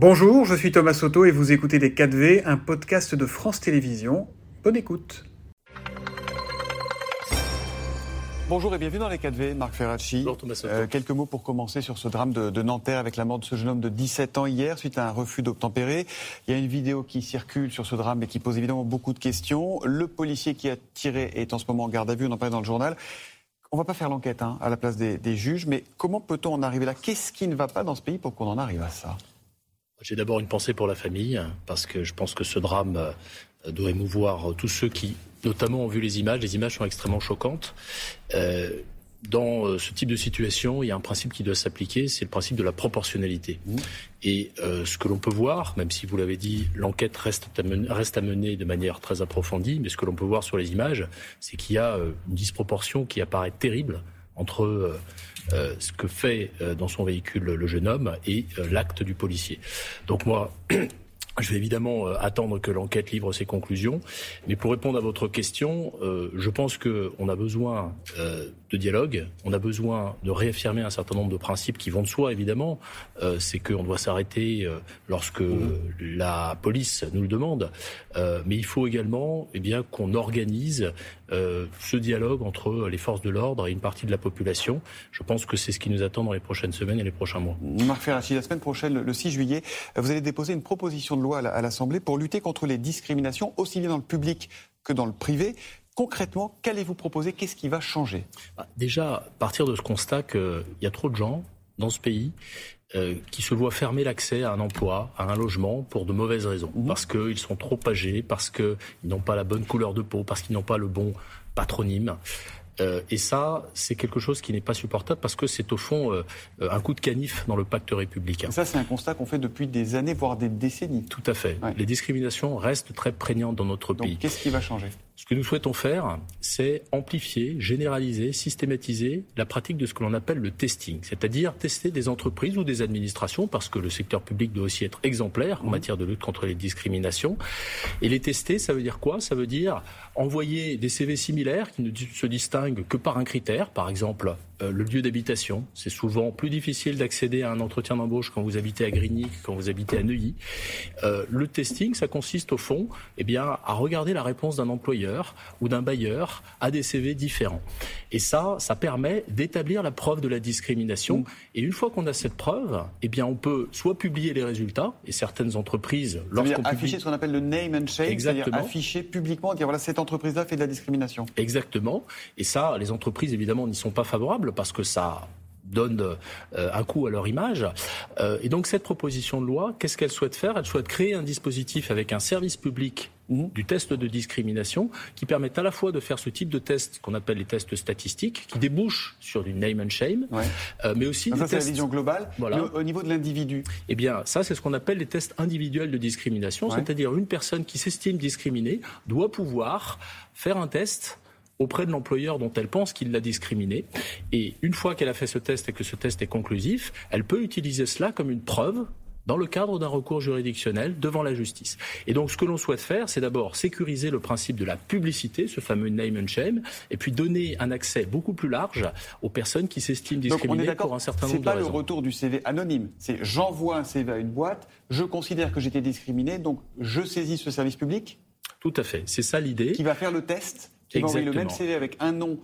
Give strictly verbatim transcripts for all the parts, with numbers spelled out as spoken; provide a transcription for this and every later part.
Bonjour, je suis Thomas Soto et vous écoutez Les quatre V, un podcast de France Télévisions. Bonne écoute. Bonjour et bienvenue dans Les quatre V, Marc Ferracci. Bonjour Thomas Soto. Euh, quelques mots pour commencer sur ce drame de, de Nanterre avec la mort de ce jeune homme de dix-sept ans hier suite à un refus d'obtempérer. Il y a une vidéo qui circule sur ce drame et qui pose évidemment beaucoup de questions. Le policier qui a tiré est en ce moment en garde à vue, on en parlait dans le journal. On ne va pas faire l'enquête hein, à la place des, des juges, mais comment peut-on en arriver là ? Qu'est-ce qui ne va pas dans ce pays pour qu'on en arrive à ça ? J'ai d'abord une pensée pour la famille, parce que je pense que ce drame doit émouvoir tous ceux qui... notamment ont vu les images, les images sont extrêmement choquantes. Euh, dans ce type de situation, il y a un principe qui doit s'appliquer, c'est le principe de la proportionnalité. Mmh. Et euh, ce que l'on peut voir, même si vous l'avez dit, l'enquête reste à, mener, reste à mener de manière très approfondie, mais ce que l'on peut voir sur les images, c'est qu'il y a euh, une disproportion qui apparaît terrible entre euh, euh, ce que fait euh, dans son véhicule le jeune homme et euh, l'acte du policier. Donc moi... Je vais évidemment euh, attendre que l'enquête livre ses conclusions. Mais pour répondre à votre question, euh, je pense qu'on a besoin euh, de dialogue. On a besoin de réaffirmer un certain nombre de principes qui vont de soi, évidemment. Euh, c'est qu'on doit s'arrêter euh, lorsque mmh. la police nous le demande. Euh, mais il faut également eh bien, qu'on organise euh, ce dialogue entre les forces de l'ordre et une partie de la population. Je pense que c'est ce qui nous attend dans les prochaines semaines et les prochains mois. Marc Ferracci, la semaine prochaine, le six juillet, vous allez déposer une proposition de loi à l'Assemblée pour lutter contre les discriminations, aussi bien dans le public que dans le privé. Concrètement, qu'allez-vous proposer ? Qu'est-ce qui va changer ? Déjà, partir de ce constat qu'il y a trop de gens dans ce pays euh, qui se voient fermer l'accès à un emploi, à un logement, pour de mauvaises raisons. Mmh. Parce qu'ils sont trop âgés, parce qu'ils n'ont pas la bonne couleur de peau, parce qu'ils n'ont pas le bon patronyme. Euh, et ça, c'est quelque chose qui n'est pas supportable parce que c'est au fond euh, un coup de canif dans le pacte républicain. Et ça, c'est un constat qu'on fait depuis des années, voire des décennies. Tout à fait. Ouais. Les discriminations restent très prégnantes dans notre Donc, pays. Donc, qu'est-ce qui va changer ? Ce que nous souhaitons faire, c'est amplifier, généraliser, systématiser la pratique de ce que l'on appelle le testing, c'est-à-dire tester des entreprises ou des administrations, parce que le secteur public doit aussi être exemplaire en mmh. matière de lutte contre les discriminations. Et les tester, ça veut dire quoi ? Ça veut dire envoyer des C V similaires qui ne se distinguent que par un critère, par exemple... Euh, le lieu d'habitation, c'est souvent plus difficile d'accéder à un entretien d'embauche quand vous habitez à Grigny que quand vous habitez à Neuilly. Euh, le testing, ça consiste au fond eh bien, à regarder la réponse d'un employeur ou d'un bailleur à des C V différents. Et ça, ça permet d'établir la preuve de la discrimination. Et une fois qu'on a cette preuve, eh bien, on peut soit publier les résultats, et certaines entreprises... lorsqu'on afficher publie... ce qu'on appelle le name and shame, Exactement. c'est-à-dire afficher publiquement, dire voilà, cette entreprise-là fait de la discrimination. Exactement. Et ça, les entreprises, évidemment, n'y sont pas favorables, parce que ça donne euh, un coup à leur image. Euh, et donc cette proposition de loi, qu'est-ce qu'elle souhaite faire ? Elle souhaite créer un dispositif avec un service public du test de discrimination qui permettent à la fois de faire ce type de tests qu'on appelle les tests statistiques qui débouchent sur du name and shame ouais. euh, mais aussi enfin, des ça, tests... c'est la vision globale voilà. mais au, au niveau de l'individu. Eh bien ça c'est ce qu'on appelle les tests individuels de discrimination ouais. c'est-à-dire une personne qui s'estime discriminée doit pouvoir faire un test auprès de l'employeur dont elle pense qu'il l'a discriminée. Et une fois qu'elle a fait ce test et que ce test est conclusif, elle peut utiliser cela comme une preuve dans le cadre d'un recours juridictionnel devant la justice. Et donc ce que l'on souhaite faire, c'est d'abord sécuriser le principe de la publicité, ce fameux name and shame, et puis donner un accès beaucoup plus large aux personnes qui s'estiment discriminées pour un certain nombre de raisons. C'est pas le retour du C V anonyme, c'est j'envoie un C V à une boîte, je considère que j'étais discriminé, donc je saisis ce service public. Tout à fait, c'est ça l'idée. Qui va faire le test ? Ils vont envoyer le même C V avec un nom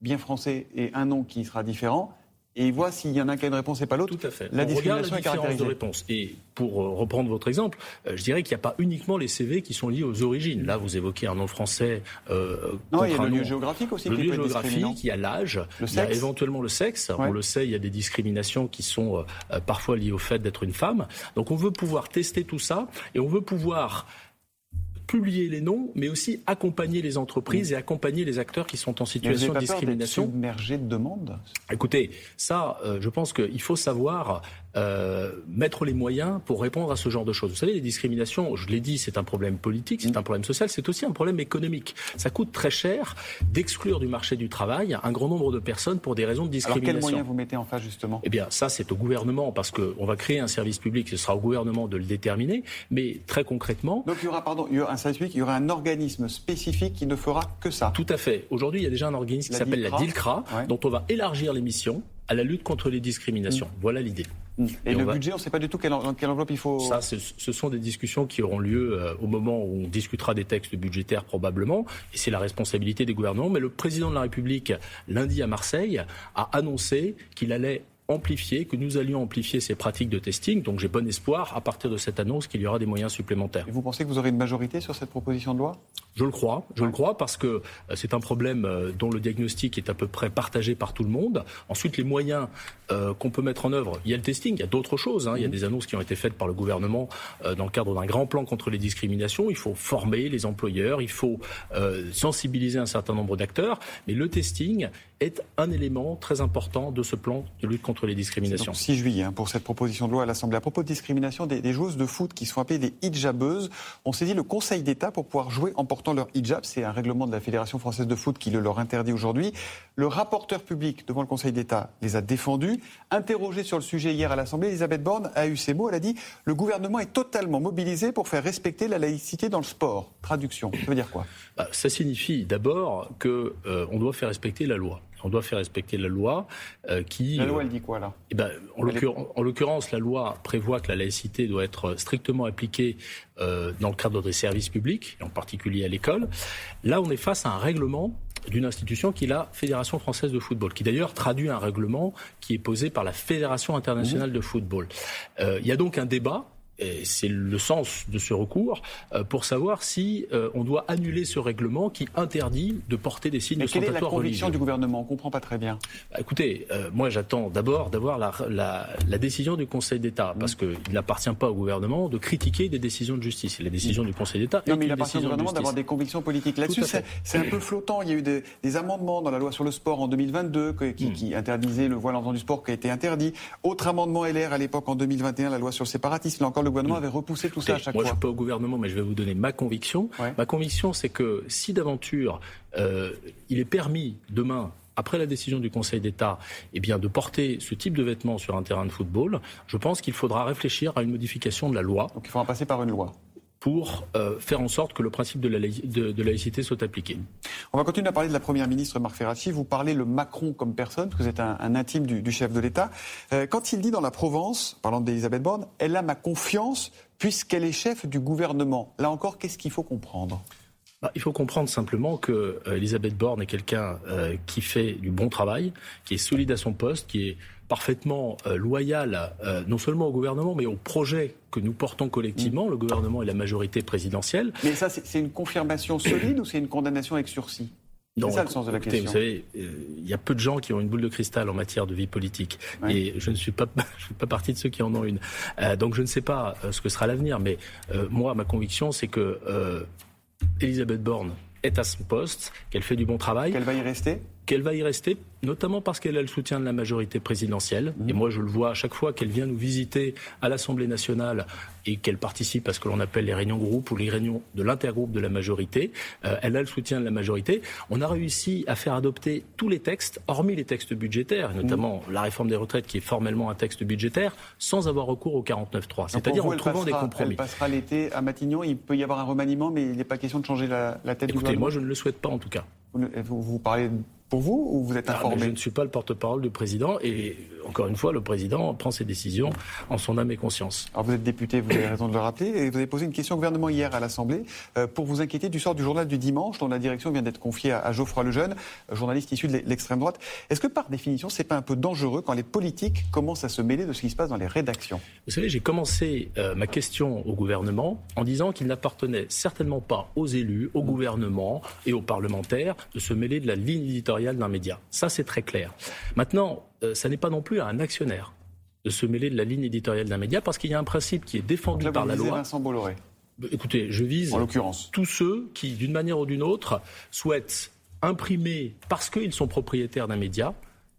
bien français et un nom qui sera différent. Et il voit s'il y en a qui a une réponse et pas l'autre. Tout à fait. La on discrimination est caractérisée. De réponse. Et pour reprendre votre exemple, je dirais qu'il n'y a pas uniquement les C V qui sont liés aux origines. Là, vous évoquez un nom français. Euh, non, il y a le lieu géographique aussi. Le lieu géographique, il y a l'âge, il y a éventuellement le sexe. Ouais. On le sait, il y a des discriminations qui sont euh, parfois liées au fait d'être une femme. Donc on veut pouvoir tester tout ça et on veut pouvoir... publier les noms, mais aussi accompagner les entreprises et accompagner les acteurs qui sont en situation de discrimination. Vous n'avez pas peur d'être submergé de demandes ? Écoutez, ça, euh, je pense qu'il faut savoir euh, mettre les moyens pour répondre à ce genre de choses. Vous savez, les discriminations, je l'ai dit, c'est un problème politique, c'est un problème social, c'est aussi un problème économique. Ça coûte très cher d'exclure du marché du travail un grand nombre de personnes pour des raisons de discrimination. Alors, quels moyens vous mettez en face, justement ? Eh bien, ça, c'est au gouvernement, parce qu'on va créer un service public, ce sera au gouvernement de le déterminer, mais très concrètement... Donc, il y aura, pardon, il y aura un il y aura un organisme spécifique qui ne fera que ça. Tout à fait. Aujourd'hui, il y a déjà un organisme qui s'appelle la DILCRA, ouais. dont on va élargir les missions à la lutte contre les discriminations. Mmh. Voilà l'idée. Et, et le va... budget, on ne sait pas du tout quelle, quelle enveloppe il faut... Ça, ce, ce sont des discussions qui auront lieu euh, au moment où on discutera des textes budgétaires probablement, et c'est la responsabilité des gouvernements. Mais le président de la République, lundi à Marseille, a annoncé qu'il allait amplifier, que nous allions amplifier ces pratiques de testing. Donc j'ai bon espoir, à partir de cette annonce, qu'il y aura des moyens supplémentaires. Et vous pensez que vous aurez une majorité sur cette proposition de loi ? Je le crois, je ouais. le crois parce que c'est un problème dont le diagnostic est à peu près partagé par tout le monde. Ensuite, les moyens euh, qu'on peut mettre en œuvre, il y a le testing, il y a d'autres choses. Hein. Il y a des annonces qui ont été faites par le gouvernement euh, dans le cadre d'un grand plan contre les discriminations. Il faut former les employeurs, il faut euh, sensibiliser un certain nombre d'acteurs. Mais le testing est un élément très important de ce plan de lutte contre les discriminations. C'est donc six juillet hein, pour cette proposition de loi à l'Assemblée. À propos de discrimination des, des joueuses de foot qui sont appelées des hijabeuses, on s'est dit le Conseil d'État pour pouvoir jouer en portant leur hijab, c'est un règlement de la Fédération française de foot qui le leur interdit aujourd'hui. Le rapporteur public devant le Conseil d'État les a défendus. Interrogée sur le sujet hier à l'Assemblée, Elisabeth Borne a eu ces mots. Elle a dit « Le gouvernement est totalement mobilisé pour faire respecter la laïcité dans le sport ». Traduction, ça veut dire quoi ? Ça signifie d'abord qu'on euh, doit faire respecter la loi. On doit faire respecter la loi euh, qui... La loi, elle dit quoi, là ? Eh ben, en, l'occur- est... en l'occurrence, la loi prévoit que la laïcité doit être strictement appliquée euh, dans le cadre des services publics, en particulier à l'école. Là, on est face à un règlement d'une institution qui est la Fédération française de football, qui d'ailleurs traduit un règlement qui est posé par la Fédération internationale mmh. de football. Euh, il y a donc un débat... Et c'est le sens de ce recours, euh, pour savoir si euh, on doit annuler ce règlement qui interdit de porter des signes ostentatoires religieux. Mais quelle est la conviction religieux. du gouvernement ? On ne comprend pas très bien. Bah, écoutez, euh, moi j'attends d'abord d'avoir la, la, la décision du Conseil d'État, parce mmh. qu'il n'appartient pas au gouvernement de critiquer des décisions de justice. La décision mmh. du Conseil d'État est une décision de justice. Non mais il appartient au gouvernement d'avoir des convictions politiques. Là-dessus, c'est, c'est un peu flottant. Il y a eu des, des amendements dans la loi sur le sport en deux mille vingt-deux qui, qui, mmh. qui interdisait le voile en dehors du sport, qui a été interdit. Autre amendement L R à l'époque en deux mille vingt et un, la loi sur le séparatisme. Là encore, le gouvernement avait repoussé tout okay. ça à chaque Moi, fois. Moi, je ne suis pas au gouvernement, mais je vais vous donner ma conviction. Ouais. Ma conviction, c'est que si d'aventure, euh, il est permis demain, après la décision du Conseil d'État, eh bien, de porter ce type de vêtements sur un terrain de football, je pense qu'il faudra réfléchir à une modification de la loi. Donc, il faudra passer par une loi pour euh, faire en sorte que le principe de la laï- de, de laïcité soit appliqué. On va continuer à parler de la Première ministre Marc Ferracci. Vous parlez le Macron comme personne, parce que vous êtes un, un intime du, du chef de l'État. Euh, quand il dit dans la Provence, parlant d'Elisabeth Borne, « Elle a ma confiance puisqu'elle est chef du gouvernement ». Là encore, qu'est-ce qu'il faut comprendre ? Bah, il faut comprendre simplement que euh, Elisabeth Borne est quelqu'un euh, qui fait du bon travail, qui est solide à son poste, qui est parfaitement euh, loyal euh, non seulement au gouvernement, mais au projet que nous portons collectivement, mmh. le gouvernement et la majorité présidentielle. Mais ça, c'est, c'est une confirmation solide ou c'est une condamnation avec sursis ? Non, c'est ça le sens de la écoutez, question. Vous savez, il euh, y a peu de gens qui ont une boule de cristal en matière de vie politique. Ouais. Et je ne suis pas, je suis pas partie de ceux qui en ont une. Euh, donc je ne sais pas euh, ce que sera l'avenir, mais euh, moi, ma conviction, c'est que... Euh, Elisabeth Borne est à son poste, qu'elle fait du bon travail. Qu'elle va y rester ? Qu'elle va y rester, notamment parce qu'elle a le soutien de la majorité présidentielle. Mmh. Et moi, je le vois à chaque fois qu'elle vient nous visiter à l'Assemblée nationale et qu'elle participe à ce que l'on appelle les réunions groupes ou les réunions de l'intergroupe de la majorité. Euh, elle a le soutien de la majorité. On a réussi à faire adopter tous les textes, hormis les textes budgétaires, notamment mmh. la réforme des retraites qui est formellement un texte budgétaire, sans avoir recours au quarante-neuf trois. C'est-à-dire en trouvant des compromis. Elle passera l'été à Matignon. Il peut y avoir un remaniement, mais il n'est pas question de changer la, la tête Écoutez, du gouvernement. Écoutez, moi, je ne le souhaite pas en tout cas. Vous, vous, vous parlez... Pour vous, ou vous êtes informé ? Je ne suis pas le porte-parole du président, et encore une fois, le président prend ses décisions en son âme et conscience. Alors vous êtes député, vous avez raison de le rappeler, et vous avez posé une question au gouvernement hier à l'Assemblée euh, pour vous inquiéter du sort du journal du dimanche, dont la direction vient d'être confiée à, à Geoffroy Lejeune, journaliste issu de l'extrême droite. Est-ce que par définition, c'est pas un peu dangereux quand les politiques commencent à se mêler de ce qui se passe dans les rédactions ? Vous savez, j'ai commencé euh, ma question au gouvernement en disant qu'il n'appartenait certainement pas aux élus, au gouvernement et aux parlementaires de se mêler de la ligne éditoriale d'un média. Ça, c'est très clair. Maintenant, euh, ça n'est pas non plus à un actionnaire de se mêler de la ligne éditoriale d'un média parce qu'il y a un principe qui est défendu là, par la loi. Vincent Bolloré. Écoutez, je vise en l'occurrence tous ceux qui, d'une manière ou d'une autre, souhaitent imprimer, parce qu'ils sont propriétaires d'un média,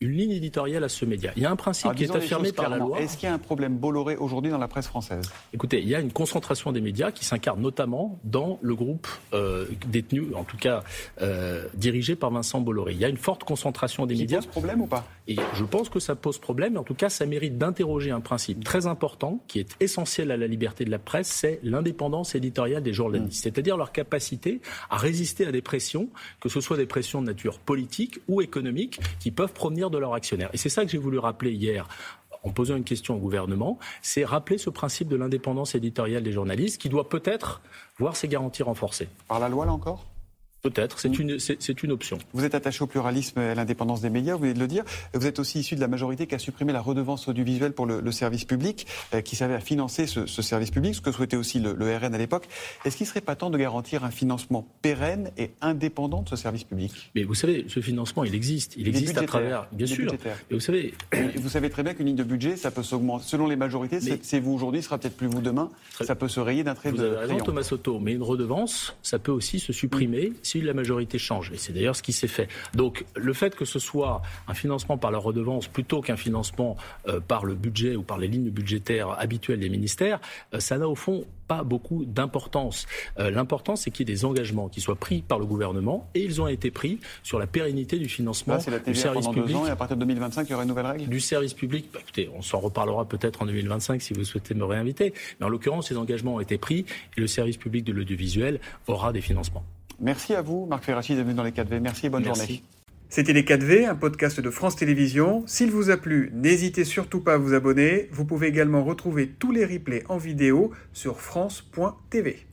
une ligne éditoriale à ce média. Il y a un principe Alors, qui est affirmé par clairement. la loi. Est-ce qu'il y a un problème Bolloré aujourd'hui dans la presse française ? Écoutez, il y a une concentration des médias qui s'incarne notamment dans le groupe euh, détenu, en tout cas euh, dirigé par Vincent Bolloré. Il y a une forte concentration des qui médias. Ça pose problème ou pas ? Et je pense que ça pose problème. En tout cas, ça mérite d'interroger un principe très important qui est essentiel à la liberté de la presse, c'est l'indépendance éditoriale des journalistes. Mmh. C'est-à-dire leur capacité à résister à des pressions, que ce soit des pressions de nature politique ou économique, qui peuvent provenir de leurs actionnaires. Et c'est ça que j'ai voulu rappeler hier en posant une question au gouvernement, c'est rappeler ce principe de l'indépendance éditoriale des journalistes qui doit peut-être voir ses garanties renforcées. Par la loi, là encore ? Peut-être, c'est une, c'est, c'est une option. Vous êtes attaché au pluralisme et à l'indépendance des médias, vous venez de le dire. Vous êtes aussi issu de la majorité qui a supprimé la redevance audiovisuelle pour le, le service public, euh, qui servait à financer ce, ce service public, ce que souhaitait aussi le, le R N à l'époque. Est-ce qu'il ne serait pas temps de garantir un financement pérenne et indépendant de ce service public ? Mais vous savez, ce financement, il existe. Il, il existe à travers, bien sûr. Et vous savez... vous savez très bien qu'une ligne de budget, ça peut s'augmenter. Selon les majorités, c'est, c'est vous aujourd'hui, ce sera peut-être plus vous demain. Très... Ça peut se rayer d'un trait de crayon. Vous avez raison, Thomas Soto, mais une redevance, ça peut aussi se supprimer. Mmh. Si la majorité change, et c'est d'ailleurs ce qui s'est fait. Donc le fait que ce soit un financement par la redevance plutôt qu'un financement euh, par le budget ou par les lignes budgétaires habituelles des ministères, euh, ça n'a au fond pas beaucoup d'importance. Euh, l'important, c'est qu'il y ait des engagements qui soient pris par le gouvernement, et ils ont été pris sur la pérennité du financement Là, c'est la T V A du service pendant public. Deux ans, et à partir de deux mille vingt-cinq, il y aura une nouvelle règle du service public. Bah, écoutez, on s'en reparlera peut-être en deux mille vingt-cinq si vous souhaitez me réinviter. Mais en l'occurrence, ces engagements ont été pris et le service public de l'audiovisuel aura des financements. Merci à vous, Marc Ferracci, d'être venu dans les quatre V. Merci et bonne Merci. journée. C'était les quatre V, un podcast de France Télévisions. S'il vous a plu, n'hésitez surtout pas à vous abonner. Vous pouvez également retrouver tous les replays en vidéo sur France point T V.